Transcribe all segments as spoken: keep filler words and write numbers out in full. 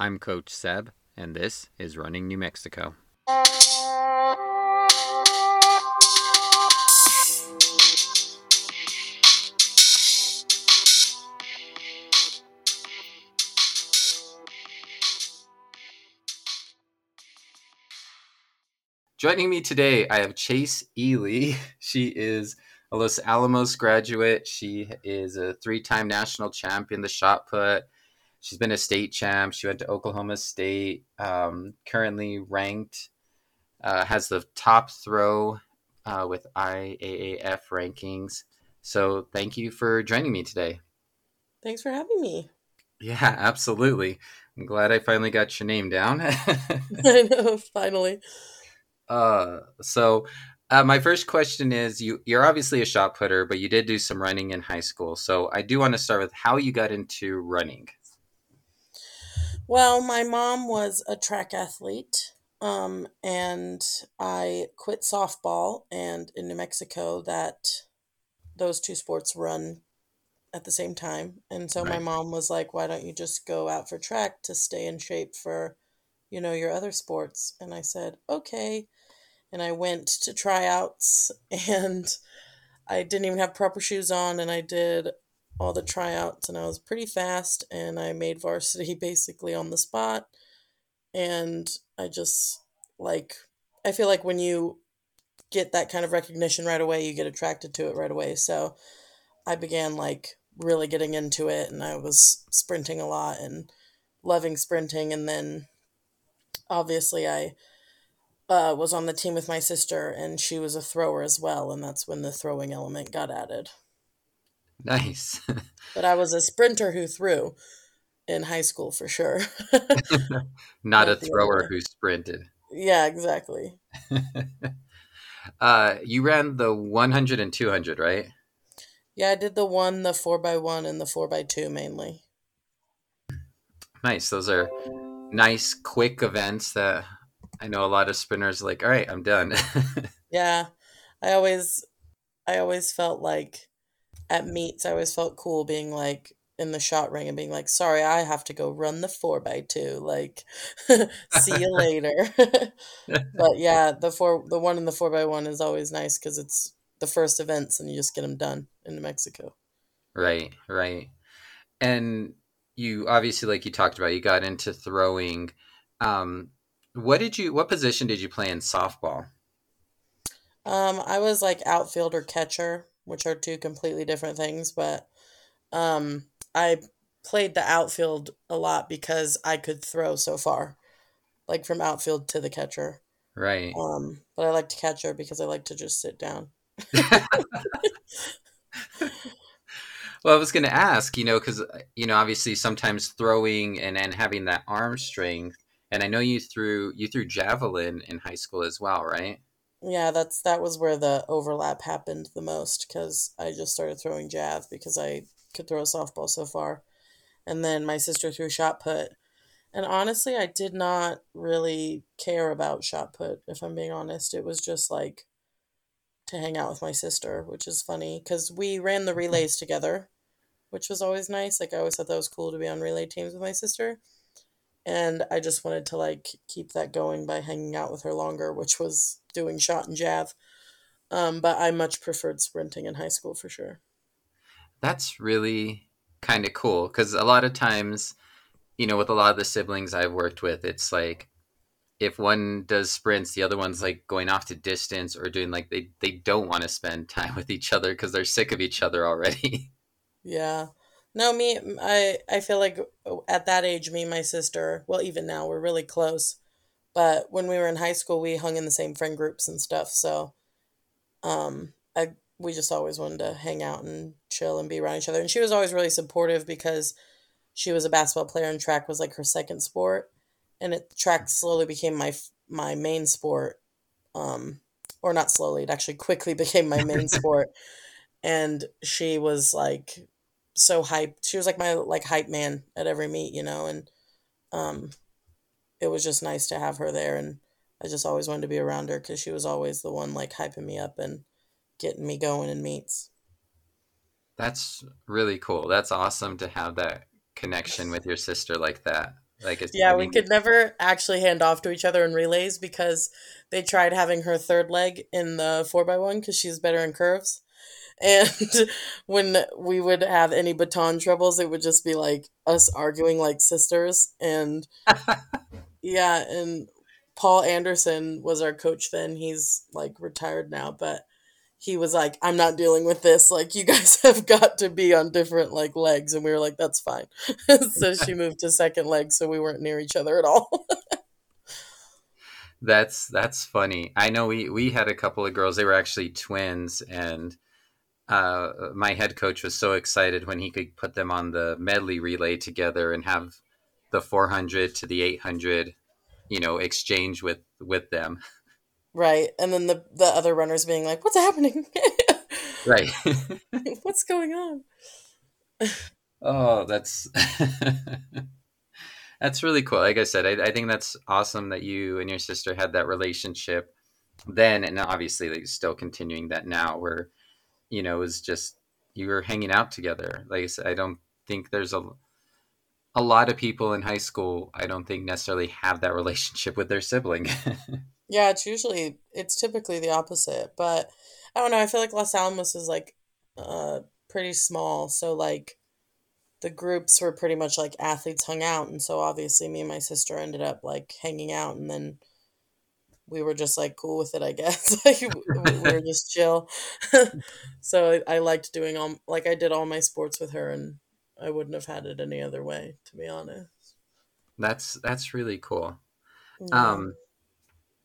I'm Coach Seb, and this is Running New Mexico. Joining me today, I have Chase Ely. She is a Los Alamos graduate. She is a three-time national champion, the shot put. She's been a state champ. She went to Oklahoma State, um, currently ranked, uh, has the top throw uh, with I A A F rankings. So thank you for joining me today. Thanks for having me. Yeah, absolutely. I'm glad I finally got your name down. I know, finally. Uh, so uh, my first question is, you, you're obviously a shot putter, but you did do some running in high school. So I do want to start with how you got into running. Well, my mom was a track athlete, um, and I quit softball, and in New Mexico, that those two sports run at the same time. And so right. My mom was like, why don't you just go out for track to stay in shape for, you know, your other sports? And I said, okay. And I went to tryouts, and I didn't even have proper shoes on, and I did all the tryouts, and I was pretty fast, and I made varsity basically on the spot. And I just, like, I feel like when you get that kind of recognition right away, you get attracted to it right away. So I began, like, really getting into it, and I was sprinting a lot and loving sprinting. And then obviously I uh, was on the team with my sister, and she was a thrower as well, and that's when the throwing element got added. Nice. But I was a sprinter who threw in high school for sure. Not a thrower who sprinted. Yeah, exactly. uh, you ran the one hundred and two hundred, right? Yeah, I did the one, the four by one, and the four by two mainly. Nice. Those are nice, quick events that I know a lot of sprinters are like, all right, I'm done. Yeah. I always, I always felt like, at meets, I always felt cool being like in the shot ring and being like, sorry, I have to go run the four by two. Like, see you later. But yeah, the four, the one and the four by one is always nice because it's the first events and you just get them done in New Mexico. Right, right. And you obviously, like you talked about, you got into throwing. Um, what did you, what position did you play in softball? Um, I was like outfield or catcher, which are two completely different things. But um, I played the outfield a lot because I could throw so far, like from outfield to the catcher. Right. Um, but I like to catcher because I like to just sit down. Well, I was going to ask, you know, because, you know, obviously sometimes throwing and, and having that arm strength. And I know you threw, you threw javelin in high school as well, right? Yeah, that's that was where the overlap happened the most because I just started throwing jav because I could throw a softball so far. And then my sister threw shot put. And honestly, I did not really care about shot put, if I'm being honest. It was just like to hang out with my sister, which is funny because we ran the relays together, which was always nice. Like I always thought that was cool to be on relay teams with my sister. And I just wanted to like keep that going by hanging out with her longer, which was doing shot and jav. Um, but I much preferred sprinting in high school for sure. That's really kind of cool because a lot of times, you know, with a lot of the siblings I've worked with, it's like if one does sprints, the other one's like going off to distance or doing like they, they don't want to spend time with each other because they're sick of each other already. Yeah. No, me, I, I feel like at that age, me and my sister, well, even now, we're really close. But when we were in high school, we hung in the same friend groups and stuff. So um, I we just always wanted to hang out and chill and be around each other. And she was always really supportive because she was a basketball player and track was like her second sport. And it track slowly became my my main sport. Um, or not slowly, it actually quickly became my main sport. And she was like so hyped. She was like my like hype man at every meet, you know, and um, it was just nice to have her there. And I just always wanted to be around her because she was always the one like hyping me up and getting me going in meets. That's really cool. That's awesome to have that connection with your sister like that. Like, it's, yeah, I mean, we could never actually hand off to each other in relays because they tried having her third leg in the four by one because she's better in curves. And when we would have any baton troubles, it would just be like us arguing like sisters. And yeah, and Paul Anderson was our coach then. He's like retired now, but he was like, I'm not dealing with this. Like, you guys have got to be on different like legs. And we were like, that's fine. So she moved to second leg. So we weren't near each other at all. That's, that's funny. I know we, we had a couple of girls, they were actually twins, and Uh, my head coach was so excited when he could put them on the medley relay together and have the four hundred to the eight hundred, you know, exchange with, with them. Right. And then the, the other runners being like, what's happening? Right. What's going on? Oh, that's, that's really cool. Like I said, I, I think that's awesome that you and your sister had that relationship then. And obviously like, still continuing that now where, you know, it was just, you were hanging out together. Like I said, I don't think there's a, a lot of people in high school, I don't think necessarily have that relationship with their sibling. Yeah, it's usually, it's typically the opposite. But I don't know, I feel like Los Alamos is like uh, pretty small. So like the groups were pretty much like athletes hung out. And so obviously me and my sister ended up like hanging out, and then we were just like cool with it, I guess. Like we were just chill. So I, I liked doing all, like I did all my sports with her, and I wouldn't have had it any other way, to be honest. That's, that's really cool. Yeah. Um,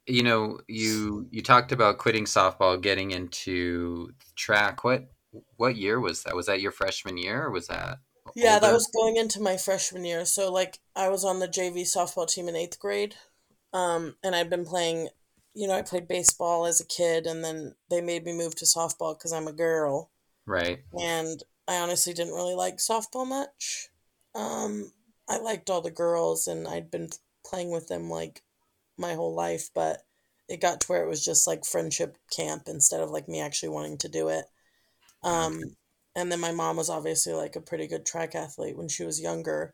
you know, you, you talked about quitting softball, getting into track. What, what year was that? Was that your freshman year, or was that? Yeah, older? That was going into my freshman year. So like I was on the J V softball team in eighth grade. Um, and I'd been playing, you know, I played baseball as a kid, and then they made me move to softball because I'm a girl. Right. And I honestly didn't really like softball much. Um, I liked all the girls, and I'd been playing with them like my whole life, but it got to where it was just like friendship camp instead of like me actually wanting to do it. Um, and then my mom was obviously like a pretty good track athlete when she was younger.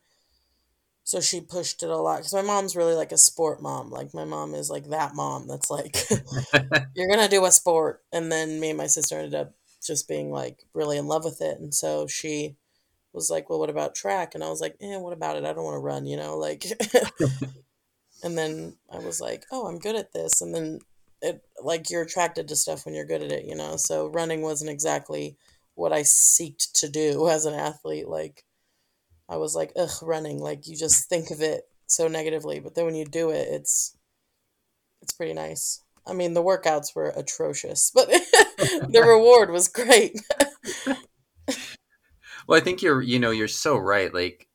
So she pushed it a lot because my mom's really like a sport mom. Like my mom is like that mom that's like, you're going to do a sport. And then me and my sister ended up just being like really in love with it. And so she was like, well, what about track? And I was like, eh, what about it? I don't want to run, you know, like, and then I was like, oh, I'm good at this. And then it, like, you're attracted to stuff when you're good at it, you know? So running wasn't exactly what I seeked to do as an athlete. Like, I was like, ugh, running. Like, you just think of it so negatively. But then when you do it, it's it's pretty nice. I mean, the workouts were atrocious, but the reward was great. Well, I think you're, you know, you're so right. Like,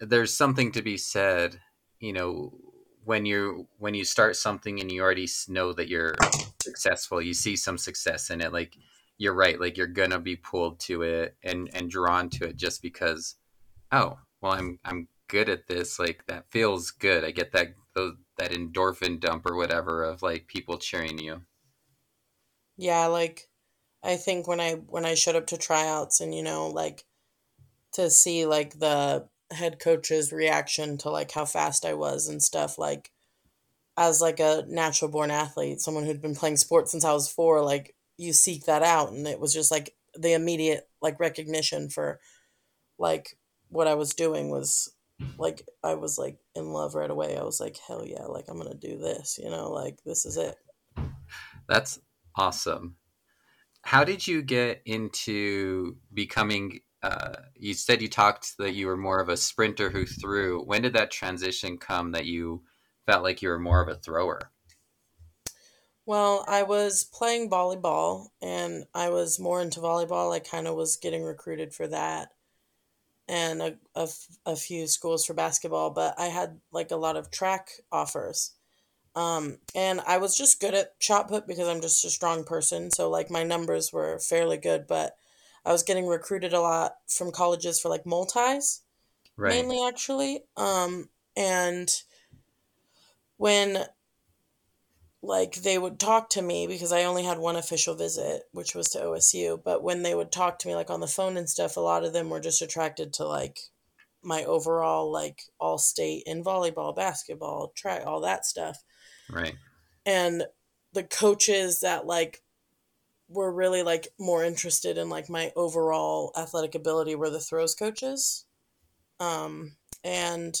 there's something to be said, you know, when you when you start something and you already know that you're successful, you see some success in it. Like, you're right. Like, you're going to be pulled to it and, and drawn to it just because, oh, well, I'm, I'm good at this. Like, that feels good. I get that, that endorphin dump or whatever of like people cheering you. Yeah. Like, I think when I, when I showed up to tryouts and, you know, like to see like the head coach's reaction to like how fast I was and stuff, like as like a natural born athlete, someone who'd been playing sports since I was four, like you seek that out. And it was just like the immediate like recognition for like, what I was doing was like, I was like in love right away. I was like, hell yeah. Like, I'm going to do this, you know, like this is it. That's awesome. How did you get into becoming, uh, you said you talked that you were more of a sprinter who threw. When did that transition come that you felt like you were more of a thrower? Well, I was playing volleyball, and I was more into volleyball. I kind of was getting recruited for that, and a, a, a few schools for basketball, but I had like a lot of track offers. Um, and I was just good at shot put because I'm just a strong person. So like my numbers were fairly good, but I was getting recruited a lot from colleges for like multis, right, mainly actually. Um, and when like they would talk to me, because I only had one official visit, which was to O S U. But when they would talk to me like on the phone and stuff, a lot of them were just attracted to like my overall, like, all state in volleyball, basketball, track, all that stuff. Right. And the coaches that, like, were really, like, more interested in, like, my overall athletic ability were the throws coaches. Um, and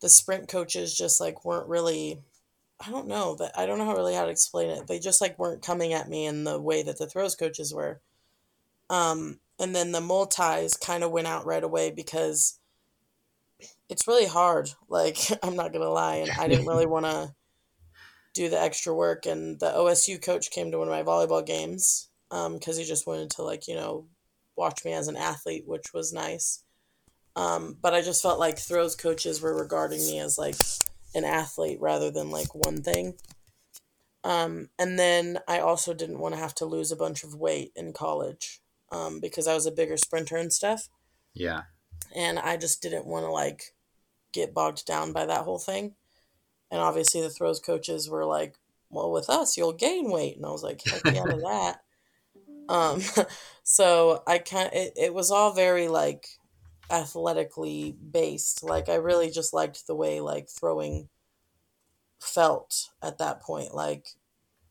the sprint coaches just, like, weren't really, I don't know, but I don't know how really how to explain it. They just, like, weren't coming at me in the way that the throws coaches were. Um, and then the multis kind of went out right away because it's really hard. Like, I'm not going to lie. And I didn't really want to do the extra work. And the O S U coach came to one of my volleyball games because um, he just wanted to, like, you know, watch me as an athlete, which was nice. Um, but I just felt like throws coaches were regarding me as, like, an athlete rather than, like, one thing. Um, and then I also didn't want to have to lose a bunch of weight in college um, because I was a bigger sprinter and stuff. Yeah. And I just didn't want to, like, get bogged down by that whole thing. And obviously the throws coaches were like, well, with us, you'll gain weight. And I was like, heck yeah to that. Um, so I kind of, it, it was all very, like, athletically based. Like, I really just liked the way, like, throwing felt at that point, like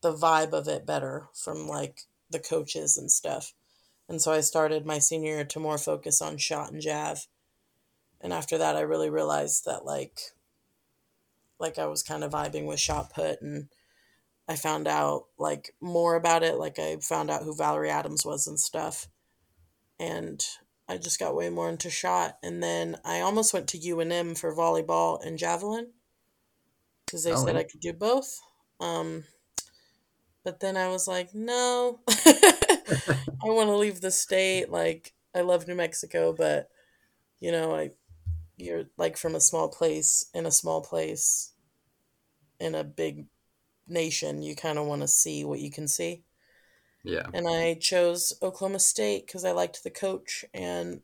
the vibe of it better from, like, the coaches and stuff. And so I started my senior year to more focus on shot and jab. And after that, I really realized that, like, like I was kind of vibing with shot put, and I found out, like, more about it. Like, I found out who Valerie Adams was and stuff. And I just got way more into shot. And then I almost went to U N M for volleyball and javelin because they oh, said I could do both. Um, but then I was like, no, I want to leave the state. Like, I love New Mexico, but, you know, I, you're, like, from a small place in a small place in a big nation. You kind of want to see what you can see. Yeah. And I chose Oklahoma State because I liked the coach and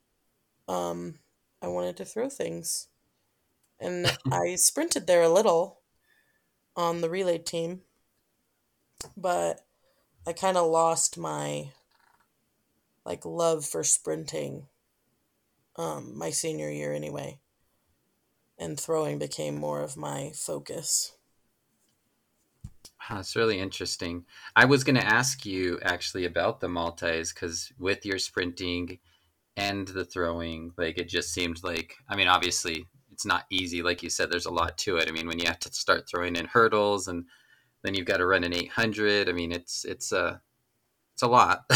um, I wanted to throw things. And I sprinted there a little on the relay team, but I kind of lost my, like, love for sprinting um, my senior year anyway. And throwing became more of my focus. Wow, it's really interesting. I was going to ask you actually about the multis because with your sprinting and the throwing, like, it just seemed like, I mean, obviously it's not easy. Like you said, there's a lot to it. I mean, when you have to start throwing in hurdles and then you've got to run an eight hundred, I mean, it's, it's a, it's a lot.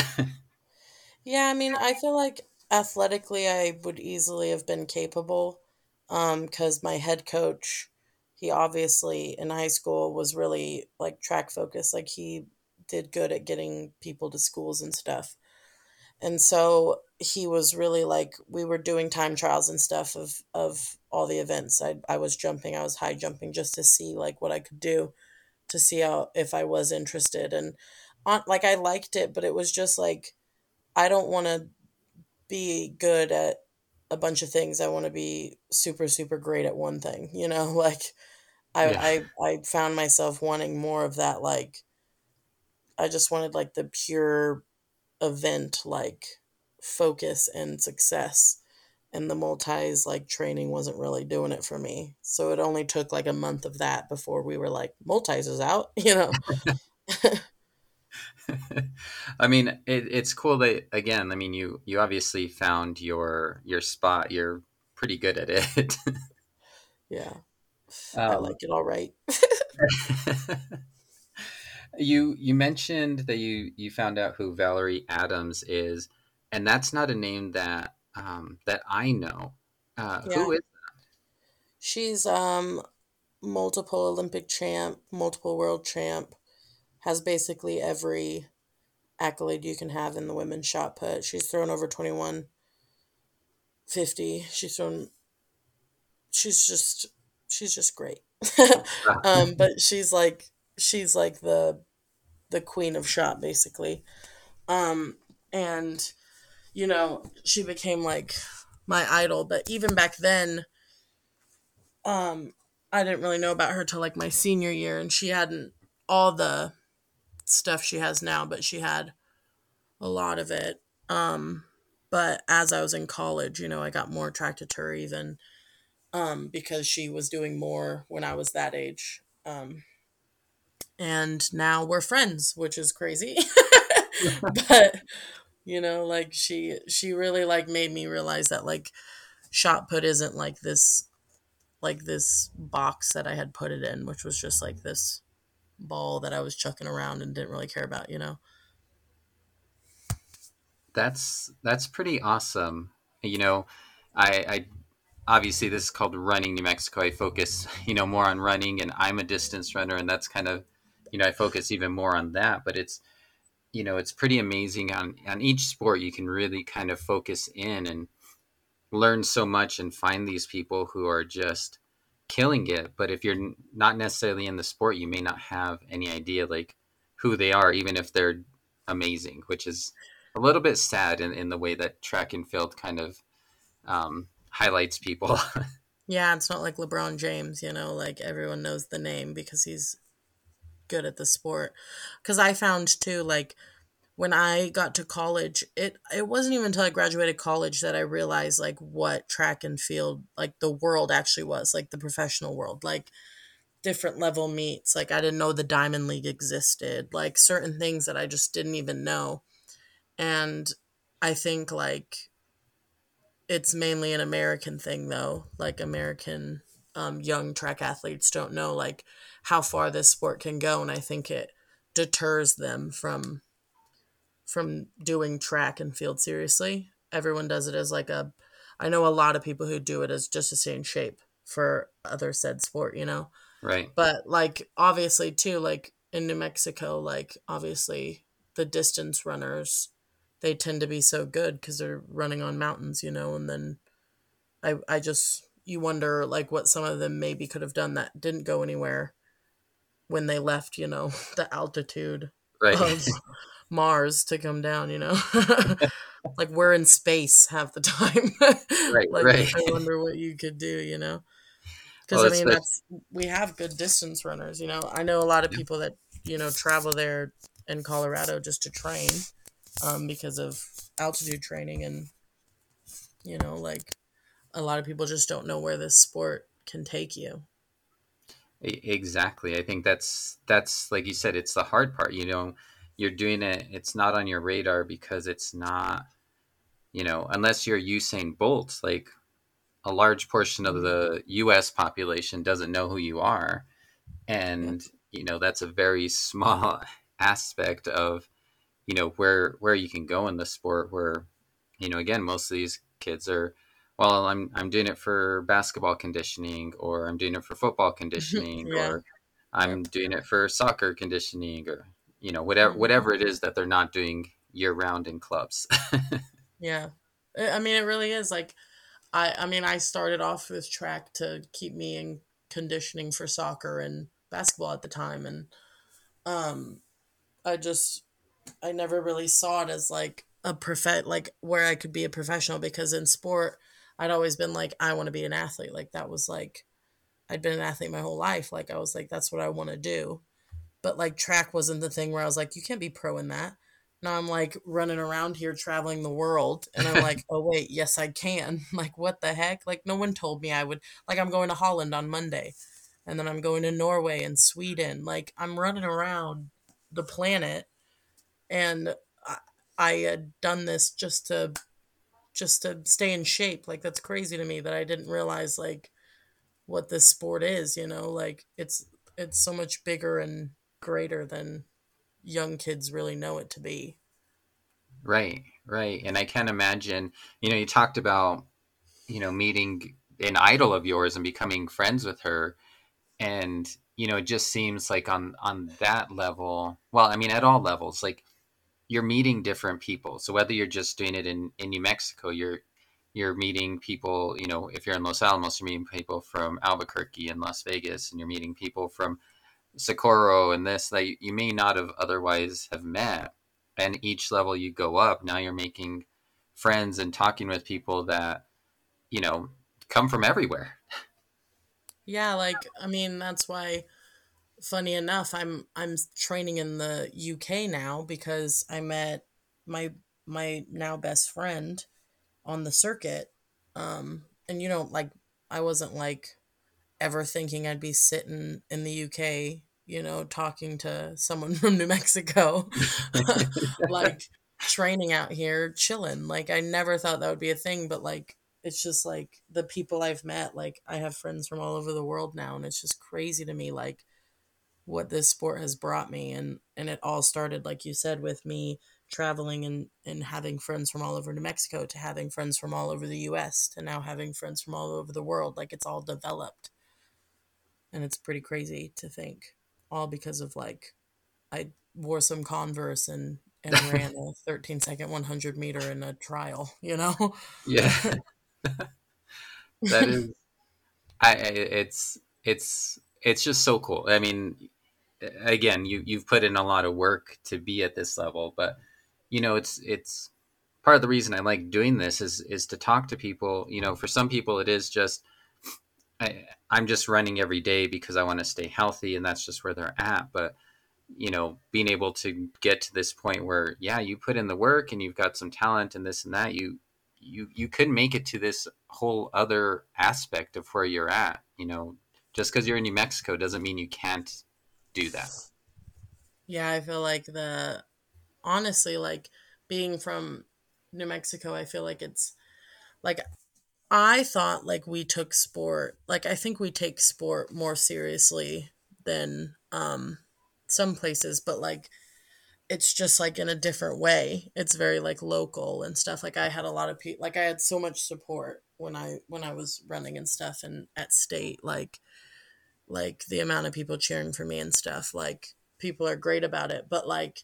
Yeah. I mean, I feel like athletically I would easily have been capable um, because my head coach, he obviously in high school was really, like, track focused. Like, he did good at getting people to schools and stuff. And so he was really, like, we were doing time trials and stuff of, of all the events. I I was jumping, I was high jumping just to see, like, what I could do to see how, if I was interested. And on, like, I liked it, but it was just like, I don't want to be good at a bunch of things. I want to be super, super great at one thing, you know, like I, yeah. I, I found myself wanting more of that. Like, I just wanted, like, the pure event, like, focus and success, and the multis, like, training wasn't really doing it for me. So it only took, like, a month of that before we were like, multis is out, you know? I mean, it, it's cool that, again, I mean, you, you obviously found your, your spot. You're pretty good at it. Yeah. Um, I like it all right. You, you mentioned that you, you found out who Valerie Adams is, and that's not a name that, um, that I know. Uh, yeah. Who is that? She's, um, multiple Olympic champ, multiple world champ. Has basically every accolade you can have in the women's shot put. She's thrown over twenty-one fifty. She's thrown, she's just, she's just great. um, but she's like, she's like the, the queen of shot basically. Um, and, you know, she became, like, my idol, but even back then, um, I didn't really know about her till, like, my senior year, and she hadn't all the stuff she has now, but she had a lot of it. Um, But as I was in college, you know, I got more attracted to her even um, because she was doing more when I was that age. Um, and now we're friends, which is crazy. But, you know, like she she really like made me realize that like shot put isn't like this like this box that I had put it in, which was just like this ball that I was chucking around and didn't really care about, you know. That's that's pretty awesome. You know, I, I obviously this is called Running New Mexico. I focus, you know, more on running, and I'm a distance runner, and that's kind of, you know, I focus even more on that. But it's, you know, it's pretty amazing on on each sport. You can really kind of focus in and learn so much and find these people who are just killing it. But if you're not necessarily in the sport, you may not have any idea like who they are, even if they're amazing, which is a little bit sad in, in the way that track and field kind of um, highlights people. Yeah, it's not like LeBron James, you know, like everyone knows the name because he's good at the sport. Because I found too, like when I got to college, it, it wasn't even until I graduated college that I realized like what track and field, like the world actually was, like the professional world, like different level meets. Like I didn't know the Diamond League existed, like certain things that I just didn't even know. And I think, like, it's mainly an American thing, though. Like, American um, young track athletes don't know, like, how far this sport can go. And I think it deters them from from doing track and field seriously. Everyone does it as, like, a... I know a lot of people who do it as just to stay in shape for other said sport, you know? Right. But, like, obviously, too, like, in New Mexico, like, obviously, the distance runners... they tend to be so good because they're running on mountains, you know, and then I I just, you wonder like what some of them maybe could have done that didn't go anywhere when they left, you know, the altitude right. of Mars to come down, you know, like we're in space half the time. right, like, right. I wonder what you could do, you know, because well, I mean, that's, that's, we have good distance runners, you know, I know a lot of people that, you know, travel there in Colorado just to train. Um, because of altitude training and, you know, like a lot of people just don't know where this sport can take you. Exactly. I think that's, that's like you said, it's the hard part, you know, you're doing it. It's not on your radar because it's not, you know, unless you're Usain Bolt, like a large portion of the U S population doesn't know who you are. And, you know, that's a very small aspect of, you know, where, where you can go in the sport where, you know, again, most of these kids are, well, I'm, I'm doing it for basketball conditioning, or I'm doing it for football conditioning, yeah. or I'm doing it for soccer conditioning, or, you know, whatever, whatever it is that they're not doing year round in clubs. Yeah. I mean, it really is like, I, I mean, I started off with track to keep me in conditioning for soccer and basketball at the time. And, um, I just, I never really saw it as like a prof- like where I could be a professional, because in sport, I'd always been like, I want to be an athlete. Like that was like, I'd been an athlete my whole life. Like I was like, that's what I want to do. But like track wasn't the thing where I was like, you can't be pro in that. Now I'm like running around here, traveling the world. And I'm like, oh wait, yes, I can. Like, what the heck? Like no one told me I would, like I'm going to Holland on Monday and then I'm going to Norway and Sweden. Like I'm running around the planet. And I, I had done this just to, just to stay in shape. Like, that's crazy to me that I didn't realize like what this sport is, you know, like it's, it's so much bigger and greater than young kids really know it to be. Right. Right. And I can't imagine, you know, you talked about, you know, meeting an idol of yours and becoming friends with her, and, you know, it just seems like on, on that level, well, I mean, at all levels, like, you're meeting different people. So whether you're just doing it in, in New Mexico, you're, you're meeting people, you know, if you're in Los Alamos, you're meeting people from Albuquerque and Las Vegas, and you're meeting people from Socorro and this that you may not have otherwise have met. And each level you go up, now you're making friends and talking with people that, you know, come from everywhere. Yeah. Like, I mean, that's why, funny enough, I'm I'm training in the U K now, because I met my my now best friend on the circuit. Um, and, you know, like, I wasn't, like, ever thinking I'd be sitting in the U K, you know, talking to someone from New Mexico, like, training out here, chilling. Like, I never thought that would be a thing, but, like, it's just, like, the people I've met, like, I have friends from all over the world now, and it's just crazy to me, like, what this sport has brought me. And, and it all started, like you said, with me traveling and, and having friends from all over New Mexico to having friends from all over the U S to now having friends from all over the world. Like, it's all developed. And it's pretty crazy to think, all because of, like, I wore some Converse and, and ran a thirteen second one hundred meter in a trial, you know? Yeah. That is, I, it's, it's, it's just so cool. I mean, again, you, you've put in a lot of work to be at this level, but, you know, it's, it's part of the reason I like doing this is, is to talk to people. You know, for some people it is just, I, I'm just running every day because I want to stay healthy, and that's just where they're at. But, you know, being able to get to this point where, yeah, you put in the work and you've got some talent and this and that, you, you, you could make it to this whole other aspect of where you're at. You know, just because you're in New Mexico doesn't mean you can't do that. Yeah. I feel like the, honestly, like, being from New Mexico, I feel like it's like, I thought like we took sport, like, I think we take sport more seriously than um, some places, but like, it's just like in a different way. It's very like local and stuff. Like, I had a lot of people, like, I had so much support when I, when I was running and stuff, and at state, like, like the amount of people cheering for me and stuff, like, people are great about it, but like,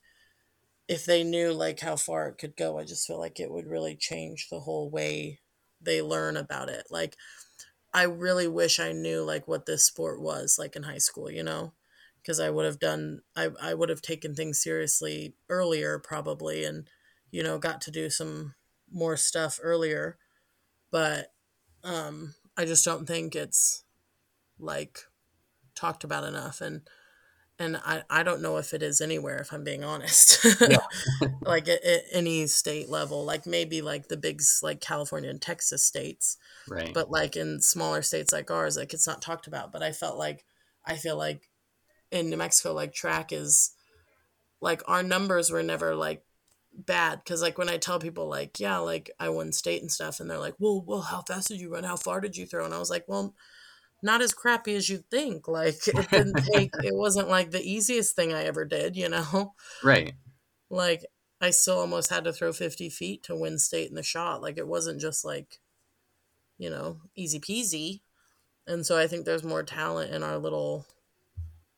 if they knew like how far it could go, I just feel like it would really change the whole way they learn about it. Like, I really wish I knew like what this sport was like in high school, you know, because I would have done, I, I would have taken things seriously earlier probably, and, you know, got to do some more stuff earlier. But um, I just don't think it's like talked about enough. And, and I, I don't know if it is anywhere, if I'm being honest, yeah. Like at, at any state level, like maybe like the big, like California and Texas states, right? But like in smaller states like ours, like it's not talked about. But I felt like, I feel like in New Mexico, like track is like, our numbers were never like bad. Cause like when I tell people like, yeah, like I won state and stuff, and they're like, well, well, how fast did you run? How far did you throw? And I was like, well, not as crappy as you'd think. Like it didn't take, it wasn't like the easiest thing I ever did, you know? Right. Like I still almost had to throw fifty feet to win state in the shot. Like it wasn't just like, you know, easy peasy. And so I think there's more talent in our little,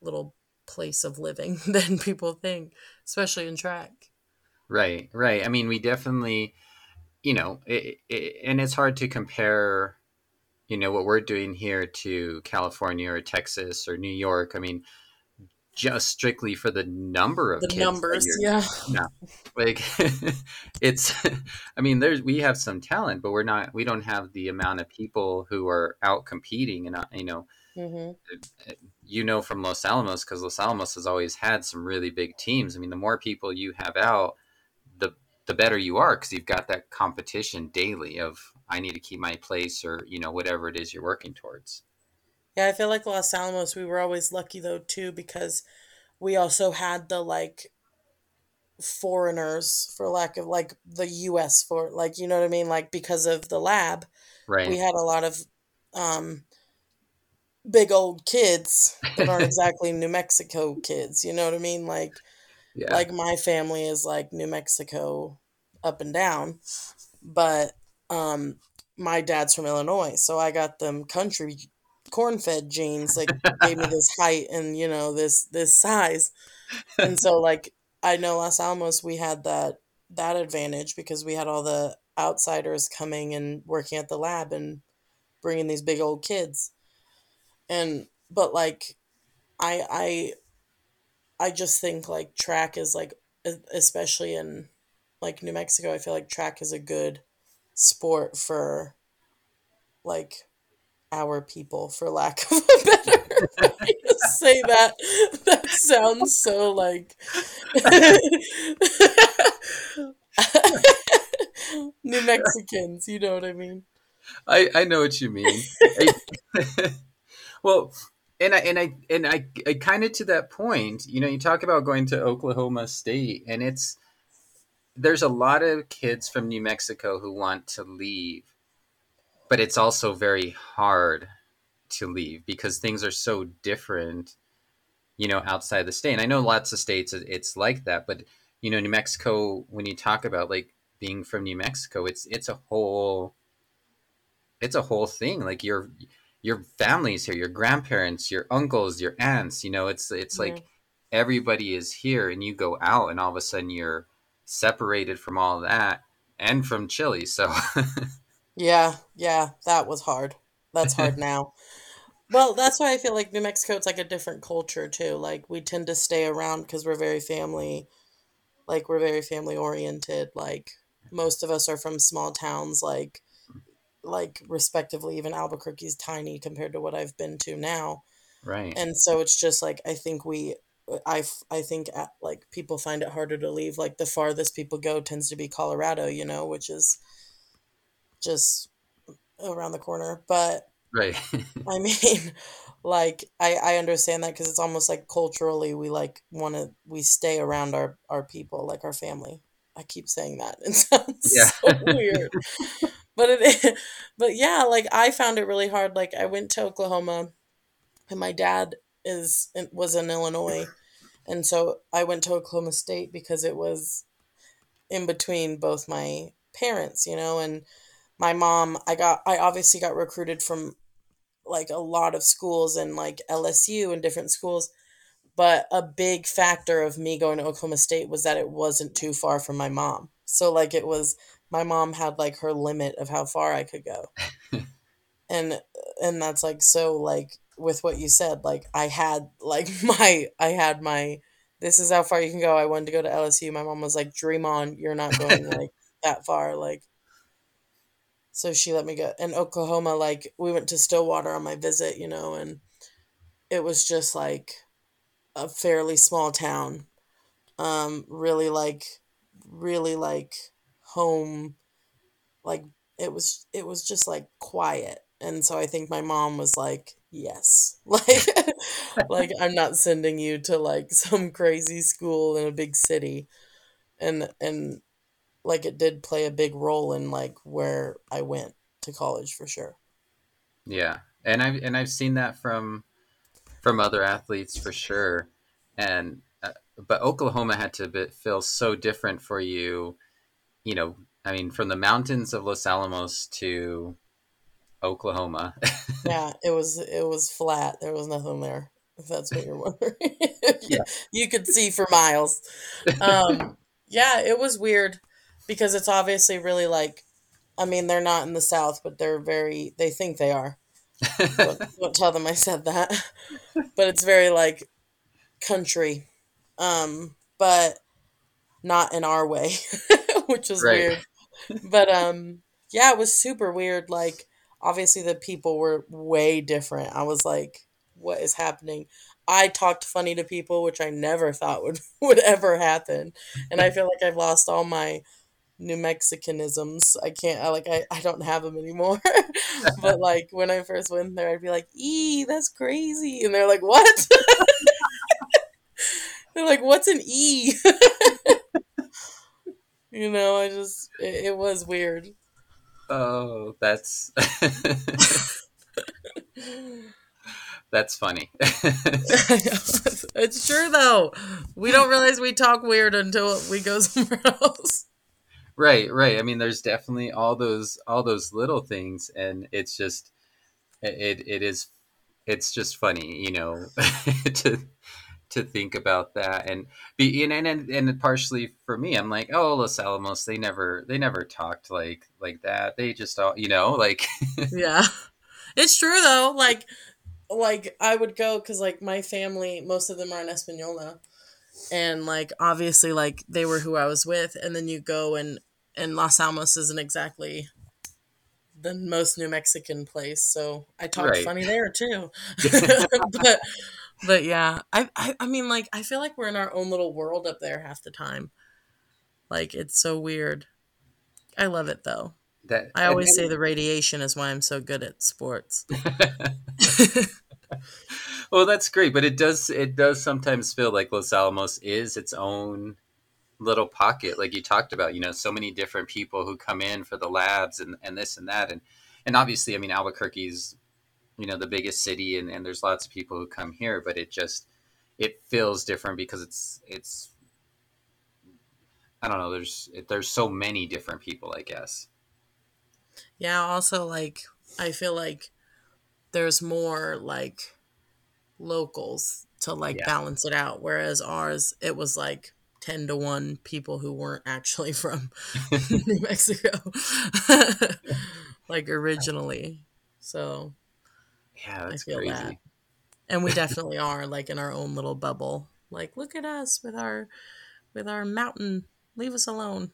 little place of living than people think, especially in track. Right. Right. I mean, we definitely, you know, it, it, and it's hard to compare, you know, what we're doing here to California or Texas or New York. I mean, just strictly for the number of the kids numbers, yeah. yeah. Like it's, I mean, there's, we have some talent, but we're not, we don't have the amount of people who are out competing. And, you know, mm-hmm. you know, from Los Alamos, because Los Alamos has always had some really big teams. I mean, the more people you have out, the, the better you are, because you've got that competition daily of, I need to keep my place, or, you know, whatever it is you're working towards. Yeah. I feel like Los Alamos, we were always lucky though, too, because we also had the like foreigners, for lack of like the U S for like, you know what I mean? Like because of the lab, right. We had a lot of um, big old kids that aren't exactly New Mexico kids. You know what I mean? Like, yeah. Like my family is like New Mexico up and down, but Um, my dad's from Illinois, so I got them country corn-fed genes. Like gave me this height and, you know, this this size, and so like I know Los Alamos, we had that that advantage because we had all the outsiders coming and working at the lab and bringing these big old kids, and but like I I I just think like track is like, especially in like New Mexico, I feel like track is a good sport for like our people, for lack of a better way to say that. That sounds so like New Mexicans, you know what I mean? I, I know what you mean. I, well, and I and I and I, I kind of to that point, you know, you talk about going to Oklahoma State, and it's there's a lot of kids from New Mexico who want to leave, but it's also very hard to leave because things are so different, you know, outside the state. And I know lots of states it's like that, but you know, New Mexico, when you talk about like being from New Mexico, it's it's a whole it's a whole thing. Like your your family's here, your grandparents, your uncles, your aunts, you know, it's it's mm-hmm. like everybody is here, and you go out and all of a sudden you're separated from all that and from Chile. So yeah, yeah, that was hard. That's hard now. Well, that's why I feel like New Mexico, it's like a different culture too. Like we tend to stay around because we're very family, like we're very family oriented. Like most of us are from small towns, like, like respectively, even Albuquerque's tiny compared to what I've been to now. Right. And so it's just like, I think we, I, I think at, like people find it harder to leave. Like the farthest people go tends to be Colorado, you know, which is just around the corner. But right. I mean, like, I, I understand that because it's almost like culturally we like want to, we stay around our, our people, like our family. I keep saying that. It sounds yeah. so weird. But it, but yeah, like I found it really hard. Like I went to Oklahoma and my dad is, was in Illinois. And so I went to Oklahoma State because it was in between both my parents, you know, and my mom, I got, I obviously got recruited from like a lot of schools and like L S U and different schools. But a big factor of me going to Oklahoma State was that it wasn't too far from my mom. So like it was, my mom had like her limit of how far I could go. and, and that's like, so like with what you said, like I had like my, I had my, this is how far you can go. I wanted to go to L S U. My mom was like, dream on, you're not going like that far. Like, so she let me go. In Oklahoma, like, we went to Stillwater on my visit, you know, and it was just, like, a fairly small town. Um, really, like, really, like, home. Like, it was, it was just, like, quiet. And so I think my mom was like, yes. Like, like I'm not sending you to, like, some crazy school in a big city. And, and... like it did play a big role in like where I went to college for sure. Yeah. And I've, and I've seen that from, from other athletes for sure. And, uh, but Oklahoma had to be, feel so different for you, you know, I mean, from the mountains of Los Alamos to Oklahoma. Yeah, it was, it was flat. There was nothing there, if that's what you're wondering. Yeah. You could see for miles. Um, yeah, it was weird. Because it's obviously really like, I mean, they're not in the South, but they're very, they think they are. don't, don't tell them I said that. But it's very like country, um, but not in our way, which is right. Weird. But um, yeah, it was super weird. Like, obviously the people were way different. I was like, what is happening? I talked funny to people, which I never thought would, would ever happen. And I feel like I've lost all my New Mexicanisms. I can't, I like, I, I don't have them anymore. But like when I first went there, I'd be like, "E, that's crazy." And they're like, "What?" They're like, "What's an E?" You know, I just, it, it was weird. Oh, that's, that's funny. It's true though. We don't realize we talk weird until we go somewhere else. Right, right. I mean, there's definitely all those all those little things, and it's just it it is it's just funny, you know, to to think about that, and be and and and partially for me, I'm like, oh, Los Alamos, they never they never talked like like that. They just all, you know, like yeah, it's true though. Like like I would go because like my family, most of them are in Espanola, and like obviously like they were who I was with, and then you go and. And Los Alamos isn't exactly the most New Mexican place, so I talked right. funny there too. but, but yeah, I, I I mean, like I feel like we're in our own little world up there half the time. Like it's so weird. I love it though. That, I always then, say the radiation is why I'm so good at sports. Well, that's great, but it does it does sometimes feel like Los Alamos is its own little pocket, like you talked about. You know, so many different people who come in for the labs and, and this and that, and and obviously, I mean, Albuquerque's, you know, the biggest city, and, and there's lots of people who come here, but it just it feels different because it's it's I don't know. There's there's so many different people, I guess. Yeah. Also, like I feel like there's more like locals to like yeah. balance it out, whereas ours it was like ten to one people who weren't actually from New Mexico, like originally. So yeah, that's I feel crazy. That. And we definitely are like in our own little bubble. Like, look at us with our with our mountain. Leave us alone.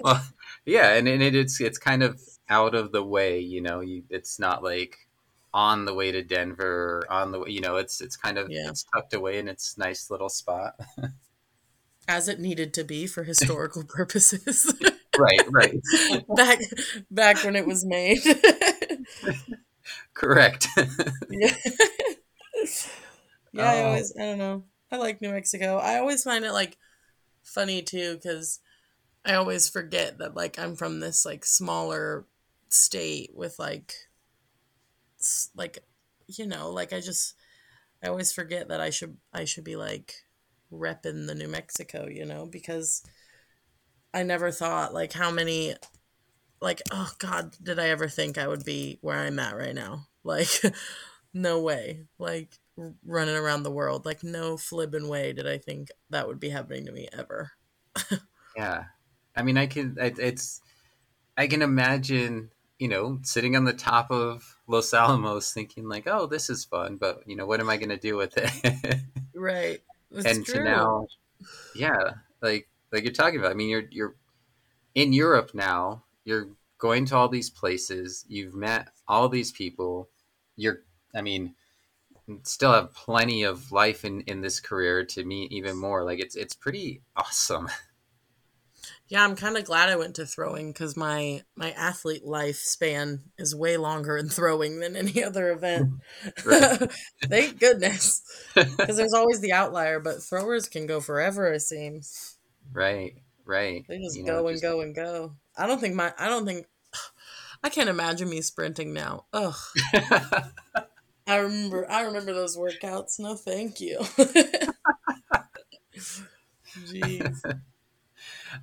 Well, yeah, and, and it, it's it's kind of out of the way, you know. You, it's not like on the way to Denver, or on the way, you know. It's it's kind of yeah. it's tucked away in its nice little spot, as it needed to be for historical purposes. Right, right. back back when it was made. Correct. yeah. yeah, I always I don't know. I like New Mexico. I always find it like funny too, because I always forget that, like, I'm from this, like, smaller state with, like, like, you know, like, I just, I always forget that I should, I should be, like, repping the New Mexico, you know, because I never thought, like, how many, like, oh, God, did I ever think I would be where I'm at right now? Like, no way. Like, running around the world. Like, no flippin' way did I think that would be happening to me ever. Yeah. I mean, I can, it's, I can imagine, you know, sitting on the top of Los Alamos thinking like, oh, this is fun, but you know, what am I going to do with it? Right. That's and true. To now, yeah, like, like you're talking about, I mean, you're, you're in Europe now, you're going to all these places, you've met all these people, you're, I mean, still have plenty of life in, in this career to meet even more. Like it's, it's pretty awesome. Yeah, I'm kind of glad I went to throwing because my, my athlete lifespan is way longer in throwing than any other event. Thank goodness. Because there's always the outlier, but throwers can go forever, it seems. Right, right. They just you go know, and just... go and go. I don't think my, I don't think, I can't imagine me sprinting now. Ugh. I remember, I remember those workouts. No, thank you. Jeez.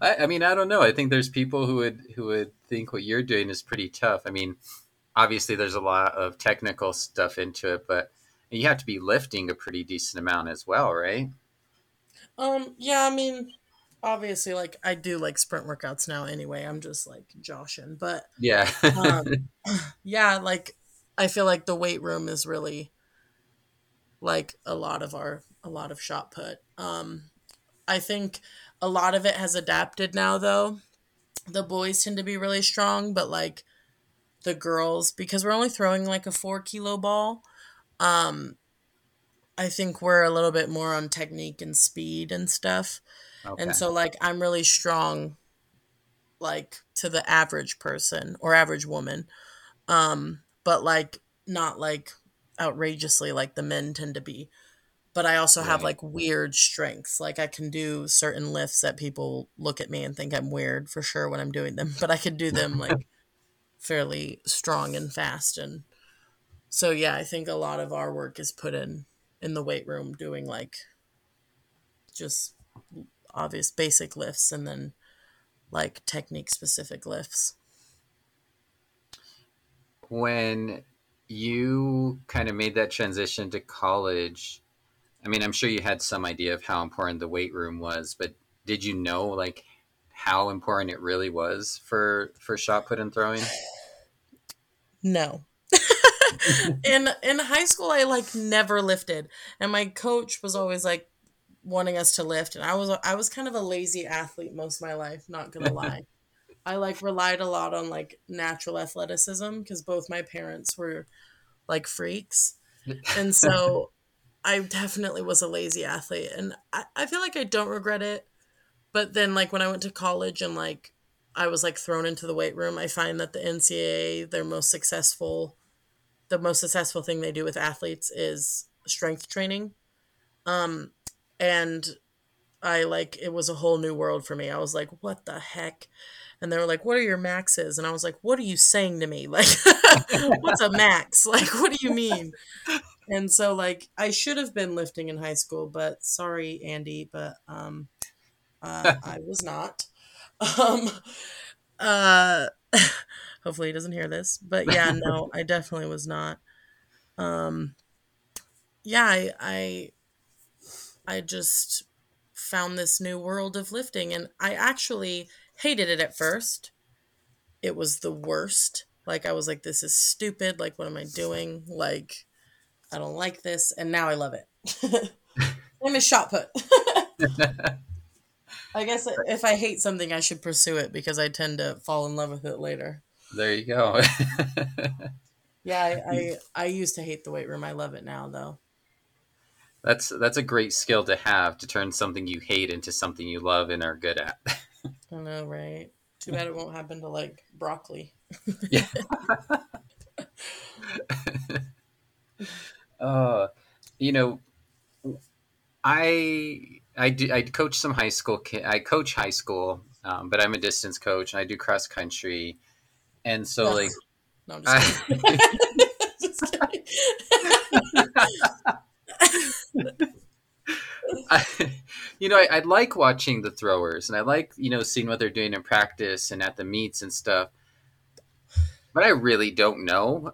I, I mean, I don't know. I think there's people who would who would think what you're doing is pretty tough. I mean, obviously there's a lot of technical stuff into it, but you have to be lifting a pretty decent amount as well, right? Um. Yeah. I mean, obviously, like I do like sprint workouts now. Anyway, I'm just like joshing, but yeah, um, yeah. Like I feel like the weight room is really like a lot of our a lot of shot put. Um, I think. A lot of it has adapted now, though. The boys tend to be really strong, but, like, the girls, because we're only throwing, like, a four-kilo ball, um, I think we're a little bit more on technique and speed and stuff. Okay. And so, like, I'm really strong, like, to the average person or average woman, um, but, like, not, like, outrageously like the men tend to be. But I also have like weird strengths. Like I can do certain lifts that people look at me and think I'm weird for sure when I'm doing them, but I can do them like fairly strong and fast. And so, yeah, I think a lot of our work is put in, in the weight room doing like just obvious basic lifts and then like technique specific lifts. When you kind of made that transition to college, I mean, I'm sure you had some idea of how important the weight room was, but did you know, like, how important it really was for, for shot put and throwing? No. in in high school, I, like, never lifted. And my coach was always, like, wanting us to lift. And I was I was kind of a lazy athlete most of my life, not going to lie. I, like, relied a lot on, like, natural athleticism because both my parents were, like, freaks. And so... I definitely was a lazy athlete and I, I feel like I don't regret it, But then, like, when I went to college and, like, I was, like, thrown into the weight room, I find that the N C A A, their most successful, the most successful thing they do with athletes is strength training. Um, and I, like, it was a whole new world for me. I was like, what the heck? And they were like, what are your maxes? And I was like, what are you saying to me? Like, what's a max? Like, what do you mean? And so, like, I should have been lifting in high school, but sorry, Andy, but um, uh, I was not. Um, uh, hopefully he doesn't hear this, but yeah, no, I definitely was not. Um, yeah, I, I, I just found this new world of lifting, and I actually hated it at first. It was the worst. Like, I was like, this is stupid. Like, what am I doing? Like, I don't like this. And now I love it. I miss shot put. I guess if I hate something, I should pursue it, because I tend to fall in love with it later. There you go. Yeah, I, I I used to hate the weight room. I love it now, though. That's that's a great skill to have, to turn something you hate into something you love and are good at. I know, right? Too bad it won't happen to, like, broccoli. Yeah. uh, you know, I... I do. I coach some high school. I coach high school, um, but I'm a distance coach, and I do cross country. And so, no, like, no, I'm just kidding. I, just kidding. I, you know, I, I like watching the throwers, and I like, you know, seeing what they're doing in practice and at the meets and stuff. But I really don't know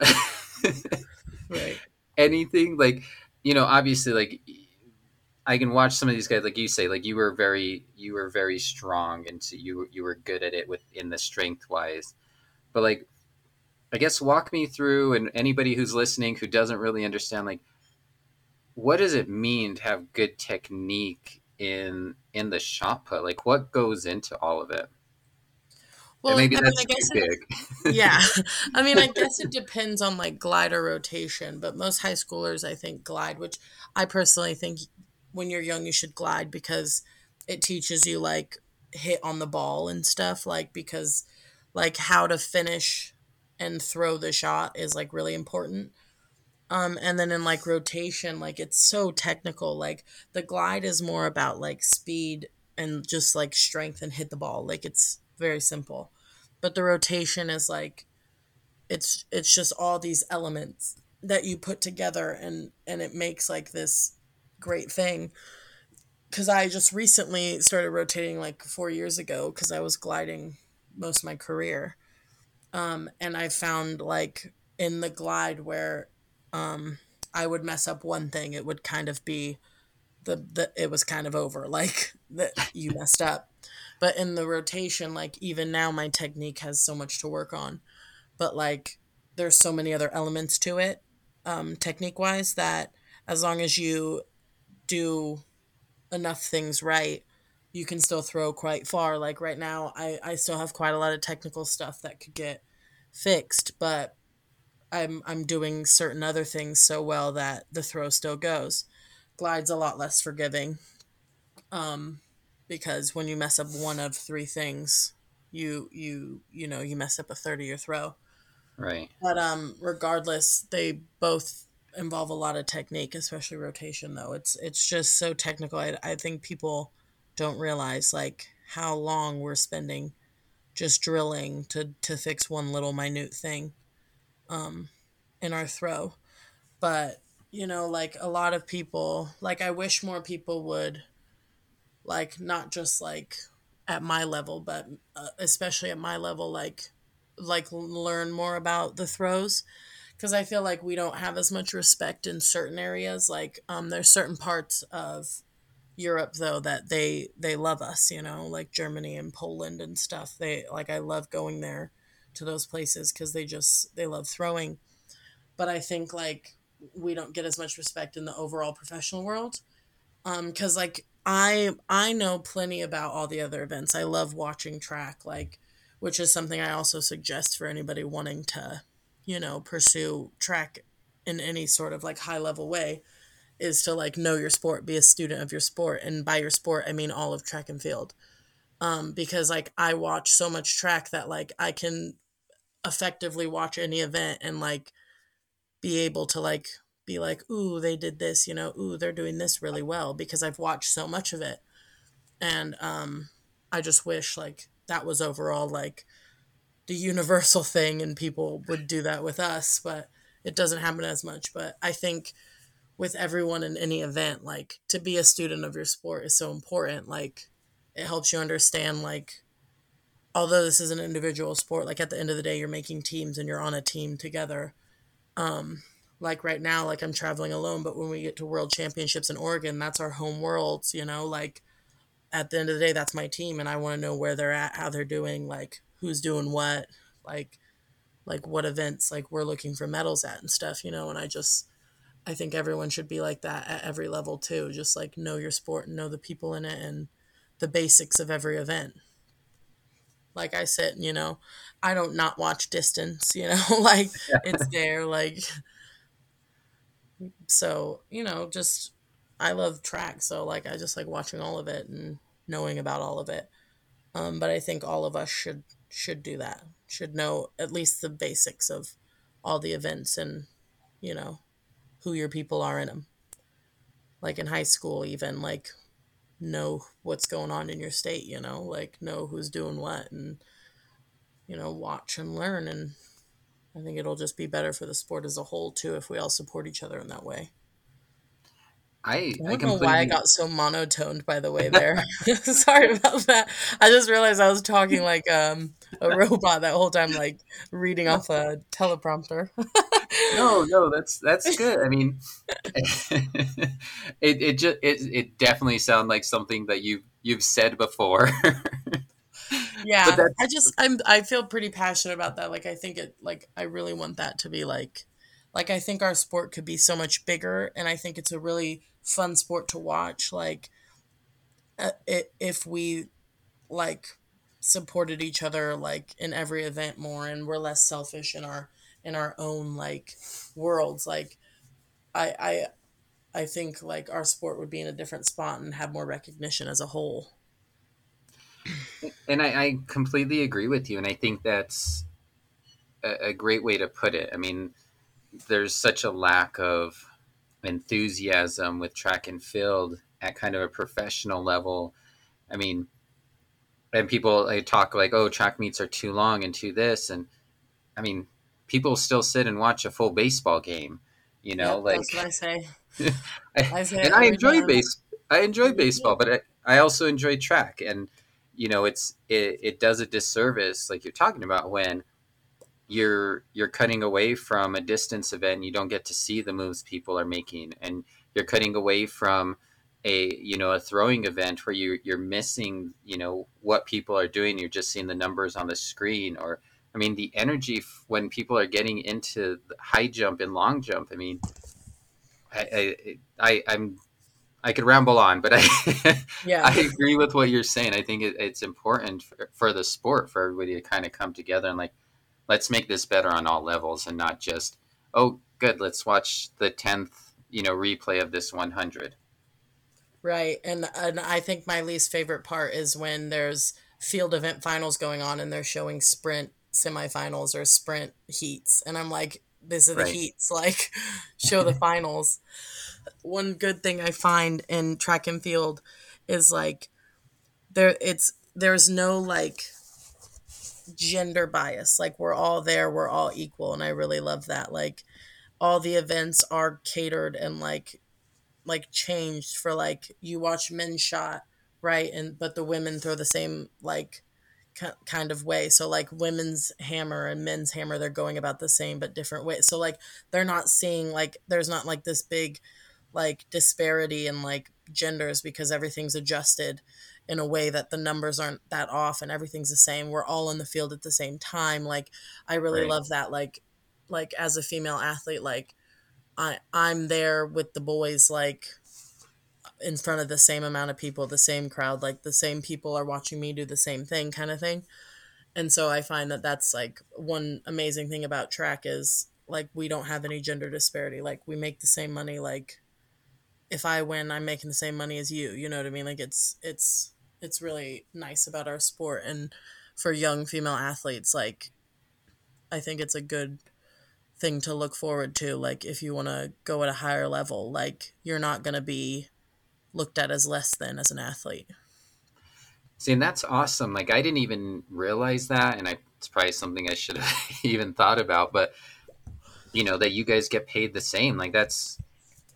right. anything. Like, you know, obviously, like, I can watch some of these guys, like you say, like you were very, you were very strong, and so you you were good at it within the strength wise. But, like, I guess walk me through, and anybody who's listening who doesn't really understand, like, what does it mean to have good technique in in the shot put? Like, what goes into all of it? Well, maybe I that's mean, I guess too it, big. Yeah, I mean, I guess it depends on, like, glide or rotation. But most high schoolers, I think, glide, which I personally think, when you're young, you should glide, because it teaches you, like, hit on the ball and stuff, like, because, like, how to finish and throw the shot is, like, really important. Um, and then in, like, rotation, like, it's so technical. Like, the glide is more about, like, speed and just, like, strength and hit the ball. Like, it's very simple. But the rotation is, like, it's it's just all these elements that you put together, and, and it makes, like, this great thing. Because I just recently started rotating, like, four years ago, because I was gliding most of my career, um and I found, like, in the glide where um I would mess up one thing, it would kind of be the, the it was kind of over, like, that you messed up. But in the rotation, like, even now my technique has so much to work on, but, like, there's so many other elements to it, um technique wise, that as long as you do enough things right, you can still throw quite far. Like, right now, I, I still have quite a lot of technical stuff that could get fixed, but I'm I'm doing certain other things so well that the throw still goes. Glide's a lot less forgiving, um, because when you mess up one of three things, you you you know you mess up a third of your throw. Right. But um, regardless, they both involve a lot of technique, especially rotation, though. It's it's just so technical. I, I think people don't realize, like, how long we're spending just drilling to, to fix one little minute thing um, in our throw. But, you know, like, a lot of people, like, I wish more people would, like, not just, like, at my level, but uh, especially at my level, like, like learn more about the throws. Because I feel like we don't have as much respect in certain areas. Like, um, there's certain parts of Europe, though, that they they love us, you know, like Germany and Poland and stuff. They like I love going there to those places because they just they love throwing. But I think, like, we don't get as much respect in the overall professional world. Because um, like I I know plenty about all the other events. I love watching track, like, which is something I also suggest for anybody wanting to, you know, pursue track in any sort of, like, high level way, is to, like, know your sport, be a student of your sport. And by your sport, I mean all of track and field. um, because like I watch so much track that like I can effectively watch any event and like be able to like be like, ooh, they did this, you know, ooh, they're doing this really well because I've watched so much of it. And um, I just wish like that was overall like the universal thing and people would do that with us, but it doesn't happen as much. But I think with everyone in any event, like to be a student of your sport is so important. Like it helps you understand, like, although this is an individual sport, like at the end of the day, you're making teams and you're on a team together. Um, like right now, like I'm traveling alone, but when we get to world championships in Oregon, that's our home worlds, you know, like at the end of the day, that's my team. And I want to know where they're at, how they're doing, like who's doing what, like, like what events, like we're looking for medals at and stuff, you know? And I just, I think everyone should be like that at every level too. Just like know your sport and know the people in it and the basics of every event. Like I said, you know, I don't not watch distance, you know, like it's there, like, so, you know, just, I love track. So like, I just like watching all of it and knowing about all of it. Um, but I think all of us should, should do that, should know at least the basics of all the events and, you know, who your people are in them. Like in high school, even like, know what's going on in your state, you know, like know who's doing what and, you know, watch and learn. And I think it'll just be better for the sport as a whole too, if we all support each other in that way. I, I don't I completely... know why I got so monotoned by the way there. Sorry about that. I just realized I was talking like um, a robot that whole time, like reading off a teleprompter. No, no, that's that's good. I mean, it it just it it definitely sounds like something that you've you've said before. Yeah, I just I'm I feel pretty passionate about that. Like I think it like I really want that to be like like I think our sport could be so much bigger, and I think it's a really fun sport to watch. Like, uh, it, if we like supported each other like in every event more, and we're less selfish in our. in our own like worlds. Like I, I, I think like our sport would be in a different spot and have more recognition as a whole. And I, I completely agree with you. And I think that's a, a great way to put it. I mean, there's such a lack of enthusiasm with track and field at kind of a professional level. I mean, and people they talk like, oh, track meets are too long and too this. And I mean, people still sit and watch a full baseball game, you know, yep, like that's what I say. I, I say and I enjoy base, I enjoy baseball, but I, I also enjoy track. And, you know, it's, it, it does a disservice. Like you're talking about when you're, you're cutting away from a distance event, and you don't get to see the moves people are making, and you're cutting away from a, you know, a throwing event where you you're missing, you know, what people are doing. You're just seeing the numbers on the screen or, I mean, the energy when people are getting into the high jump and long jump. I mean, I, I, I I'm, I could ramble on, but I, yeah. I agree with what you're saying. I think it, it's important for, for the sport for everybody to kind of come together and like, let's make this better on all levels and not just, oh, good, let's watch the tenth, you know, replay of this one hundred. Right, and and I think my least favorite part is when there's field event finals going on and they're showing sprint semifinals or sprint heats, and I'm like, this is the right. Heats, like show the finals. One good thing I find in track and field is like there it's there's no like gender bias, like we're all there, we're all equal, and I really love that. Like all the events are catered and like like changed for like you watch men's shot, right, and but the women throw the same like kind of way. So like women's hammer and men's hammer, they're going about the same but different ways. So like they're not seeing like there's not like this big like disparity in like genders because everything's adjusted in a way that the numbers aren't that off and everything's the same. We're all in the field at the same time. Like I really right. love that. Like like as a female athlete, like I I'm there with the boys, like in front of the same amount of people, the same crowd, like the same people are watching me do the same thing kind of thing. And so I find that that's like one amazing thing about track is like, we don't have any gender disparity. Like we make the same money. Like if I win, I'm making the same money as you, you know what I mean? Like it's, it's, it's really nice about our sport. And for young female athletes, like, I think it's a good thing to look forward to. Like, if you want to go at a higher level, like, you're not going to be looked at as less than as an athlete. See, and that's awesome. Like, I didn't even realize that. And I, it's probably something I should have even thought about, but you know, that you guys get paid the same. Like, that's,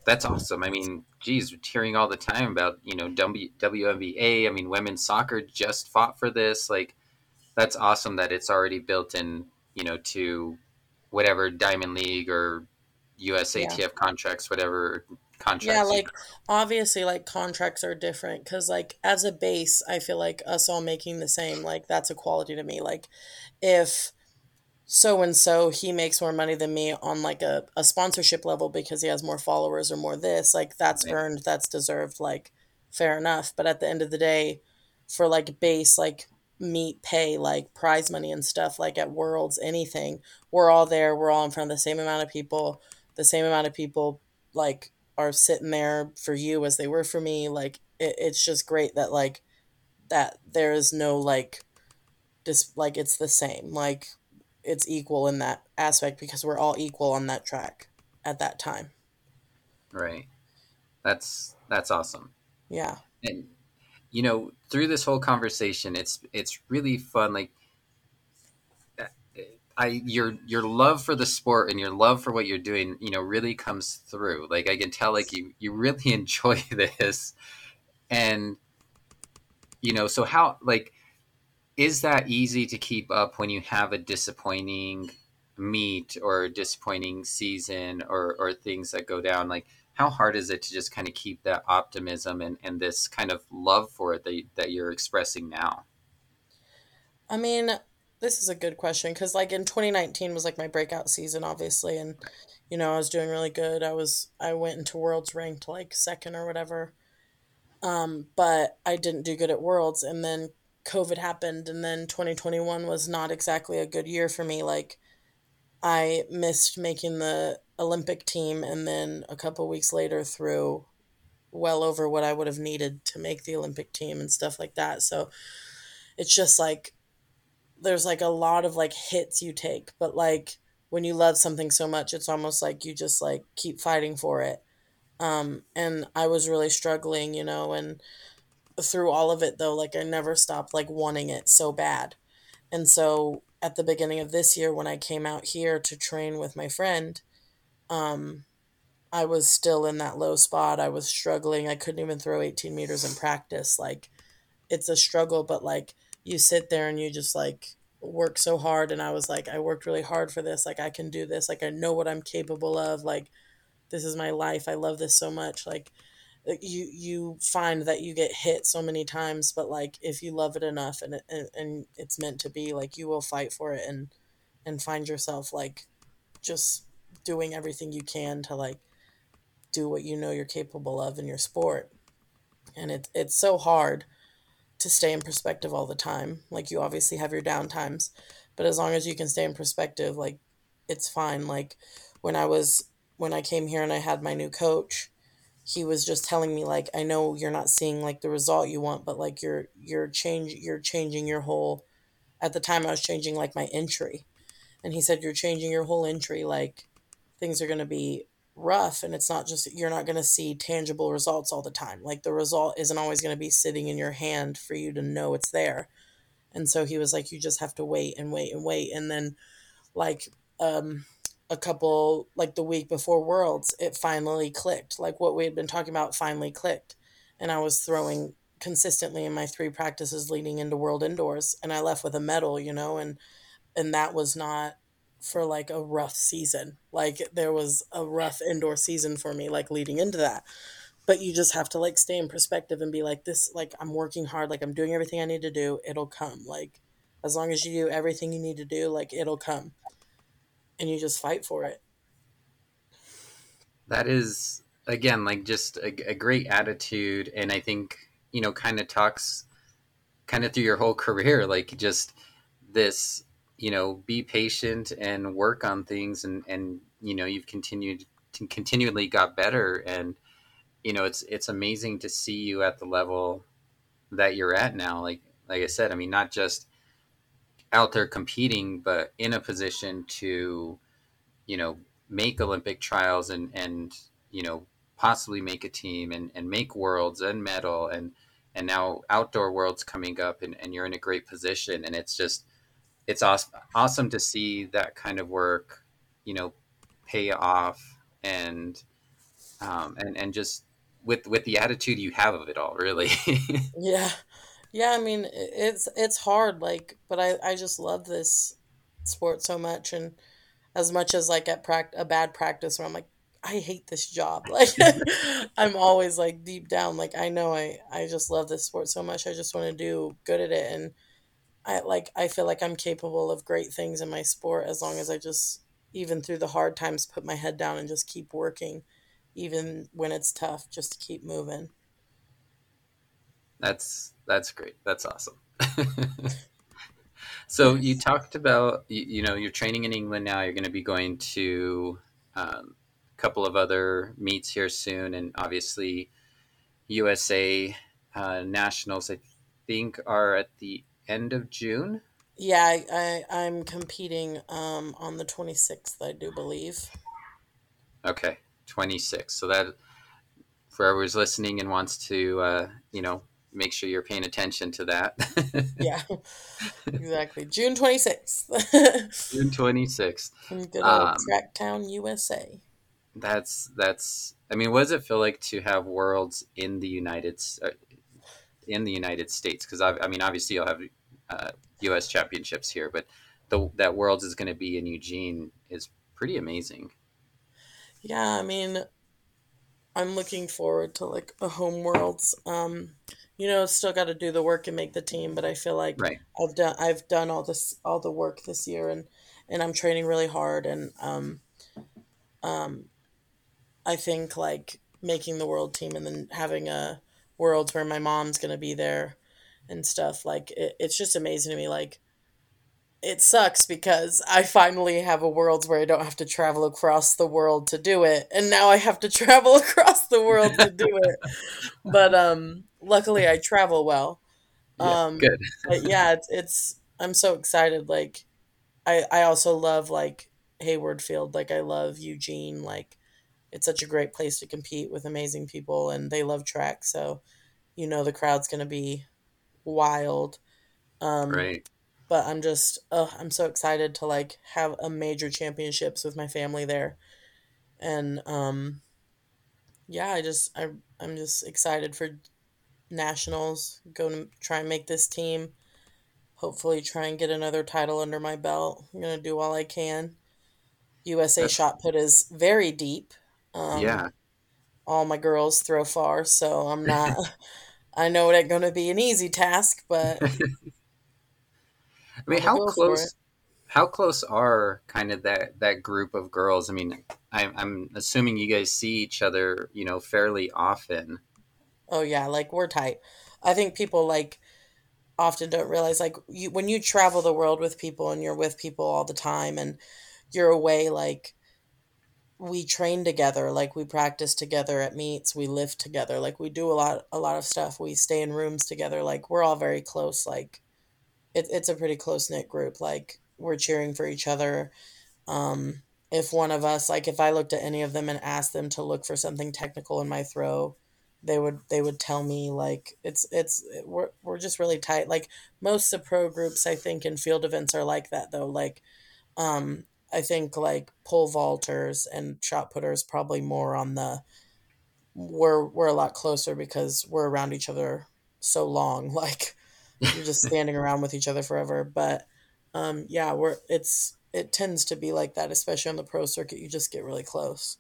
that's awesome. I mean, geez, we're hearing all the time about, you know, W N B A. I mean, women's soccer just fought for this. Like, that's awesome that it's already built in, you know, to whatever Diamond League or U S A T F yeah. contracts, whatever contracts. Yeah, like, obviously, like, contracts are different because, like, as a base, I feel like us all making the same, like, that's equality to me. Like, if so-and-so, he makes more money than me on, like, a, a sponsorship level because he has more followers or more this, like, that's right. earned, that's deserved, like, fair enough. But at the end of the day, for, like, base, like, meet pay, like, prize money and stuff, like, at Worlds, anything, we're all there, we're all in front of the same amount of people, the same amount of people, like, are sitting there for you as they were for me. Like, it, it's just great that, like, that there is no, like, just, like, it's the same, like, it's equal in that aspect because we're all equal on that track at that time. Right. That's, that's awesome. Yeah. And, you know, through this whole conversation, it's, it's really fun. Like, I, your, your love for the sport and your love for what you're doing, you know, really comes through. Like, I can tell, like, you, you really enjoy this. And, you know, so how, like, is that easy to keep up when you have a disappointing meet or a disappointing season or, or things that go down? Like, how hard is it to just kind of keep that optimism and, and this kind of love for it that, that you're expressing now? I mean, this is a good question because, like, in twenty nineteen was, like, my breakout season, obviously. And, you know, I was doing really good. I was I went into Worlds ranked, like, second or whatever. Um, but I didn't do good at Worlds. And then COVID happened, and then twenty twenty-one was not exactly a good year for me. Like, I missed making the Olympic team, and then a couple weeks later threw well over what I would have needed to make the Olympic team and stuff like that. So it's just, like, there's, like, a lot of, like, hits you take, but, like, when you love something so much, it's almost like you just, like, keep fighting for it. Um, and I was really struggling, you know, and through all of it, though, like, I never stopped, like, wanting it so bad. And so at the beginning of this year, when I came out here to train with my friend, um, I was still in that low spot. I was struggling. I couldn't even throw eighteen meters in practice. Like, it's a struggle, but, like, you sit there and you just, like, work so hard. And I was like, I worked really hard for this. Like, I can do this. Like, I know what I'm capable of. Like, this is my life. I love this so much. Like, you you find that you get hit so many times, but, like, if you love it enough and and, and it's meant to be, like, you will fight for it and and find yourself, like, just doing everything you can to, like, do what you know you're capable of in your sport. And it, it's so hard to stay in perspective all the time. Like, you obviously have your down times, but as long as you can stay in perspective, like, it's fine. Like, when I was when I came here and I had my new coach, he was just telling me, like, I know you're not seeing, like, the result you want, but, like, you're, you're change, you're changing your whole, at the time I was changing, like, my entry. And he said, you're changing your whole entry. Like, things are going to be rough, and it's not just, you're not going to see tangible results all the time. Like, the result isn't always going to be sitting in your hand for you to know it's there. And so he was like, you just have to wait and wait and wait. And then, like, um, a couple, like, the week before Worlds, it finally clicked. Like, what we had been talking about finally clicked. And I was throwing consistently in my three practices leading into World Indoors, and I left with a medal, you know, and, and that was not for, like, a rough season. Like, there was a rough indoor season for me, like, leading into that, but you just have to, like, stay in perspective and be like, this, like, I'm working hard. Like, I'm doing everything I need to do. It'll come. Like, as long as you do everything you need to do, like, it'll come. And you just fight for it. That is, again, like, just a, a great attitude. And I think, you know, kind of talks kind of through your whole career, like, just this, you know, be patient and work on things. And, and, you know, you've continued to continually got better. And, you know, it's, it's amazing to see you at the level that you're at now, like like I said, I mean, not just out there competing, but in a position to, you know, make Olympic trials and, and you know, possibly make a team and, and make worlds and medal and, and now outdoor worlds coming up and, and you're in a great position. And it's just, it's awesome, awesome to see that kind of work, you know, pay off and, um, and, and just with, with the attitude you have of it all, really. Yeah. Yeah. I mean, it's, it's hard, like, but I, I just love this sport so much. And as much as like at pract- a bad practice where I'm like, I hate this job. Like I'm always like deep down, like I know I, I just love this sport so much. I just want to do good at it. And I like, I feel like I'm capable of great things in my sport as long as I just, even through the hard times, put my head down and just keep working, even when it's tough, just to keep moving. That's, that's great. That's awesome. So you talked about, you, you know, you're training in England now, you're going to be going to, um, couple of other meets here soon, and obviously U S A uh, nationals I think are at the end of June. Yeah, I, I I'm competing um on the twenty-sixth, I do believe. Okay, twenty-six. So that for everyone's listening and wants to uh you know make sure you're paying attention to that. Yeah, exactly. June twenty-sixth. June twenty-sixth. Good old um, Tracktown, U S A. That's, that's, I mean, what does it feel like to have worlds in the United, uh, in the United States? Cause I, I mean, obviously you'll have uh, U S championships here, but the, that worlds is going to be in Eugene is pretty amazing. Yeah. I mean, I'm looking forward to like a home worlds, um, you know, still got to do the work and make the team, but I feel like right. I've done, I've done all this, all the work this year and, and I'm training really hard and, um, um, I think like making the world team and then having a world where my mom's going to be there and stuff, like it, it's just amazing to me. Like it sucks because I finally have a world where I don't have to travel across the world to do it. And now I have to travel across the world to do it. But, um, luckily I travel well. Um, yeah, good. But yeah, it's, it's, I'm so excited. Like I, I also love like Hayward Field. Like I love Eugene. Like, it's such a great place to compete with amazing people and they love track. So, you know, the crowd's going to be wild. Um, right. But I'm just, uh, I'm so excited to like have a major championships with my family there. And, um, yeah, I just, I, I'm just excited for nationals, go to try and make this team, hopefully try and get another title under my belt. I'm going to do all I can. U S A That's- shot put is very deep. Um, yeah. All my girls throw far, so I'm not, I know it ain't going to be an easy task, but. I mean, how close, how close are kind of that, that group of girls? I mean, I, I'm assuming you guys see each other, you know, fairly often. Oh yeah. Like we're tight. I think people like often don't realize like you, when you travel the world with people and you're with people all the time and you're away, like, we train together, like we practice together at meets, we lift together, like we do a lot, a lot of stuff. We stay in rooms together. Like we're all very close. Like it, it's a pretty close knit group. Like we're cheering for each other. Um, if one of us, like if I looked at any of them and asked them to look for something technical in my throw, they would, they would tell me like, it's, it's, we're, we're just really tight. Like most of the pro groups, I think in field events are like that though. Like, um, I think like pole vaulters and shot putters probably more on the, we're, we're a lot closer because we're around each other so long. Like you're just standing around with each other forever. But um, yeah, we're, it's, it tends to be like that, especially on the pro circuit. You just get really close.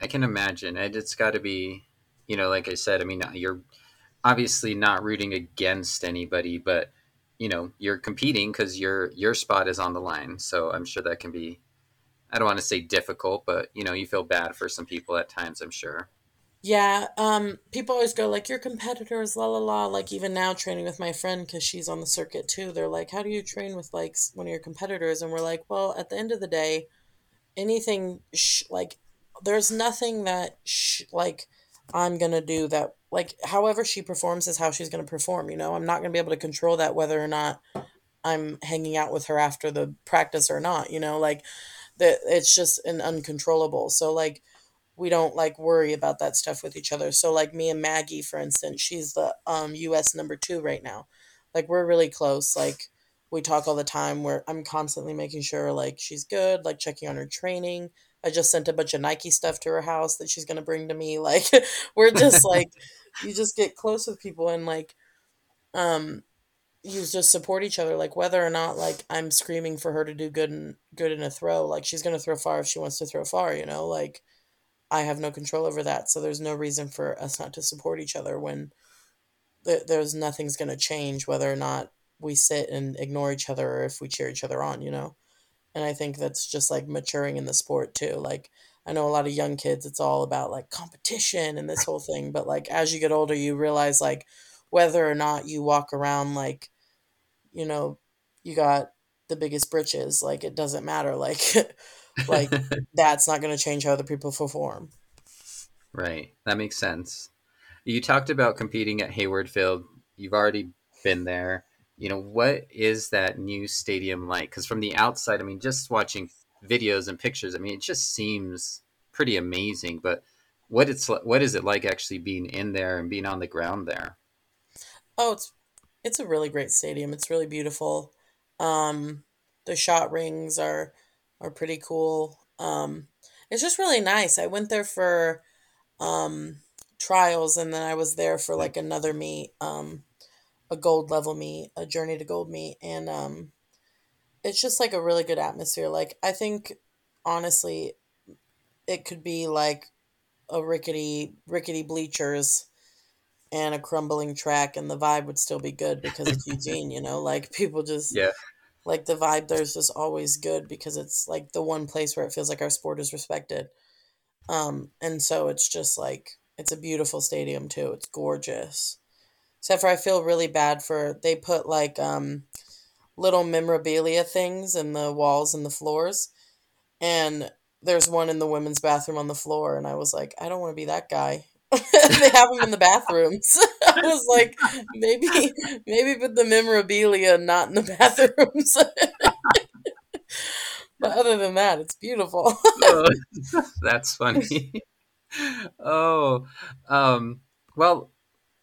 I can imagine. And it's gotta be, you know, like I said, I mean, you're obviously not rooting against anybody, but you know, you're competing because your your spot is on the line. So I'm sure that can be, I don't want to say difficult, but, you know, you feel bad for some people at times, I'm sure. Yeah. Um, people always go like, your competitors, la, la, la. Like even now training with my friend because she's on the circuit too. They're like, how do you train with like one of your competitors? And we're like, well, at the end of the day, anything sh- like there's nothing that sh- like I'm going to do that. Like, however she performs is how she's going to perform, you know? I'm not going to be able to control that whether or not I'm hanging out with her after the practice or not, you know? Like, that it's just an uncontrollable. So, like, we don't, like, worry about that stuff with each other. So, like, me and Maggie, for instance, she's the um U S number two right now. Like, we're really close. Like, we talk all the time. Where I'm constantly making sure, like, she's good, like, checking on her training. I just sent a bunch of Nike stuff to her house that she's going to bring to me. Like, we're just, like, you just get close with people and, like, um, you just support each other. Like, whether or not, like, I'm screaming for her to do good and good in a throw, like, she's going to throw far if she wants to throw far, you know? Like, I have no control over that. So there's no reason for us not to support each other when th- there's nothing's going to change, whether or not we sit and ignore each other or if we cheer each other on, you know? And I think that's just, like, maturing in the sport too. Like, I know a lot of young kids, it's all about, like, competition and this whole thing. But, like, as you get older, you realize, like, whether or not you walk around, like, you know, you got the biggest britches, like, it doesn't matter. Like, like that's not going to change how other people perform. Right. That makes sense. You talked about competing at Hayward Field. You've already been there. You know, what is that new stadium like? Because from the outside, I mean, just watching videos and pictures, I mean, it just seems pretty amazing. But what it's what is it like actually being in there and being on the ground there? Oh, it's it's a really great stadium. It's really beautiful. Um, the shot rings are are pretty cool. Um, it's just really nice. I went there for um, trials, and then I was there for like another meet, um, a gold level meet, a journey to gold meet. And um, it's just like a really good atmosphere. Like, I think honestly, it could be like a rickety, rickety bleachers and a crumbling track, and the vibe would still be good because it's Eugene, you know, like people just, yeah. Like the vibe there's just always good because it's like the one place where it feels like our sport is respected. Um, and so it's just like, it's a beautiful stadium too. It's gorgeous. Except for I feel really bad for, they put like um, little memorabilia things in the walls and the floors. And there's one in the women's bathroom on the floor. And I was like, I don't want to be that guy. They have them in the bathrooms. I was like, maybe, maybe put the memorabilia not in the bathrooms. But other than that, it's beautiful. Oh, that's funny. Oh, um, well,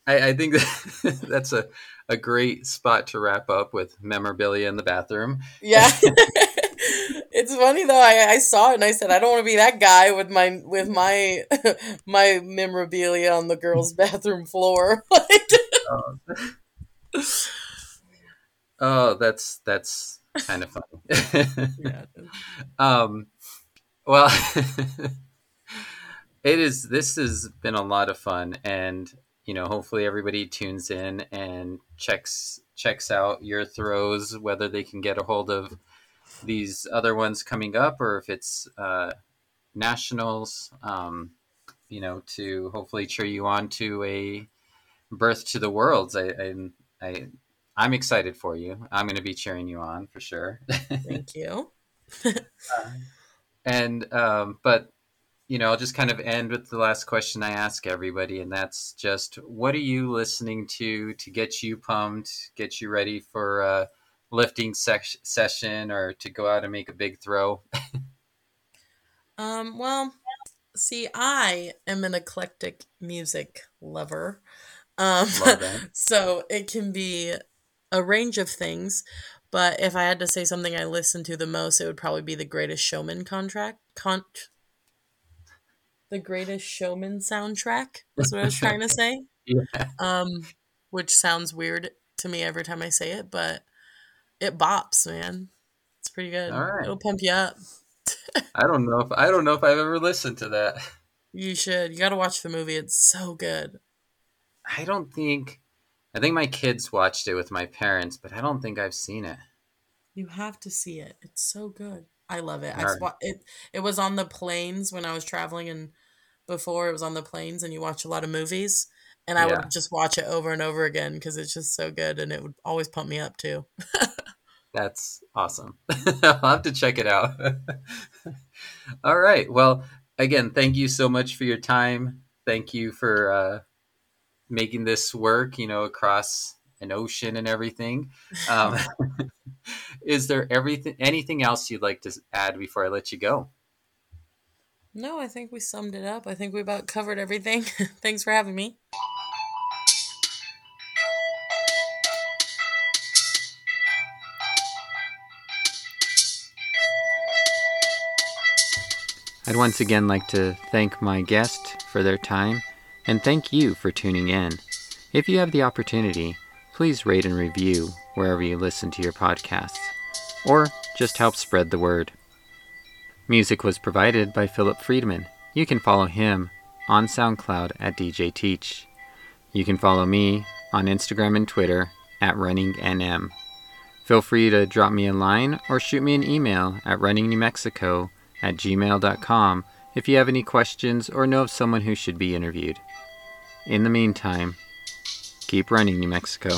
I, I think that, that's a, a great spot to wrap up with memorabilia in the bathroom. Yeah. It's funny though. I, I saw it and I said, I don't want to be that guy with my, with my, my memorabilia on the girls' bathroom floor. oh. oh, that's, that's kind of funny. Yeah. Um, well, it is, this has been a lot of fun, and you know, hopefully everybody tunes in and checks checks out your throws, whether they can get a hold of these other ones coming up or if it's uh, nationals, um, you know, to hopefully cheer you on to a birth to the worlds. I, I, I, I'm excited for you. I'm going to be cheering you on for sure. Thank you. uh, and, um, but you know, I'll just kind of end with the last question I ask everybody, and that's just, what are you listening to to get you pumped, get you ready for a lifting se- session or to go out and make a big throw? um, well, see, I am an eclectic music lover. Um, Love that. So it can be a range of things, but if I had to say something I listen to the most, it would probably be the Greatest Showman contract. Con- The Greatest Showman soundtrack is what I was trying to say. Yeah. Um, which sounds weird to me every time I say it, but it bops, man. It's pretty good. All right. It'll pump you up. I don't know if I don't know if I've ever listened to that. You should. You got to watch the movie. It's so good. I don't think I think my kids watched it with my parents, but I don't think I've seen it. You have to see it. It's so good. I love it. All I right. it. It was on the planes when I was traveling, and before it was on the planes, and you watch a lot of movies, and I yeah. would just watch it over and over again because it's just so good, and it would always pump me up too. That's awesome. I'll have to check it out. All right. Well, again, thank you so much for your time. thank you for uh, making this work, you know, across an ocean and everything. Um, is there everything, anything else you'd like to add before I let you go? No, I think we summed it up. I think we about covered everything. Thanks for having me. I'd once again like to thank my guest for their time, and thank you for tuning in. If you have the opportunity, please rate and review wherever you listen to your podcasts, or just help spread the word. Music was provided by Philip Friedman. You can follow him on SoundCloud at D J Teach. You can follow me on Instagram and Twitter at Running N M. Feel free to drop me a line or shoot me an email at running new mexico at gmail dot com if you have any questions or know of someone who should be interviewed. In the meantime, keep running, New Mexico.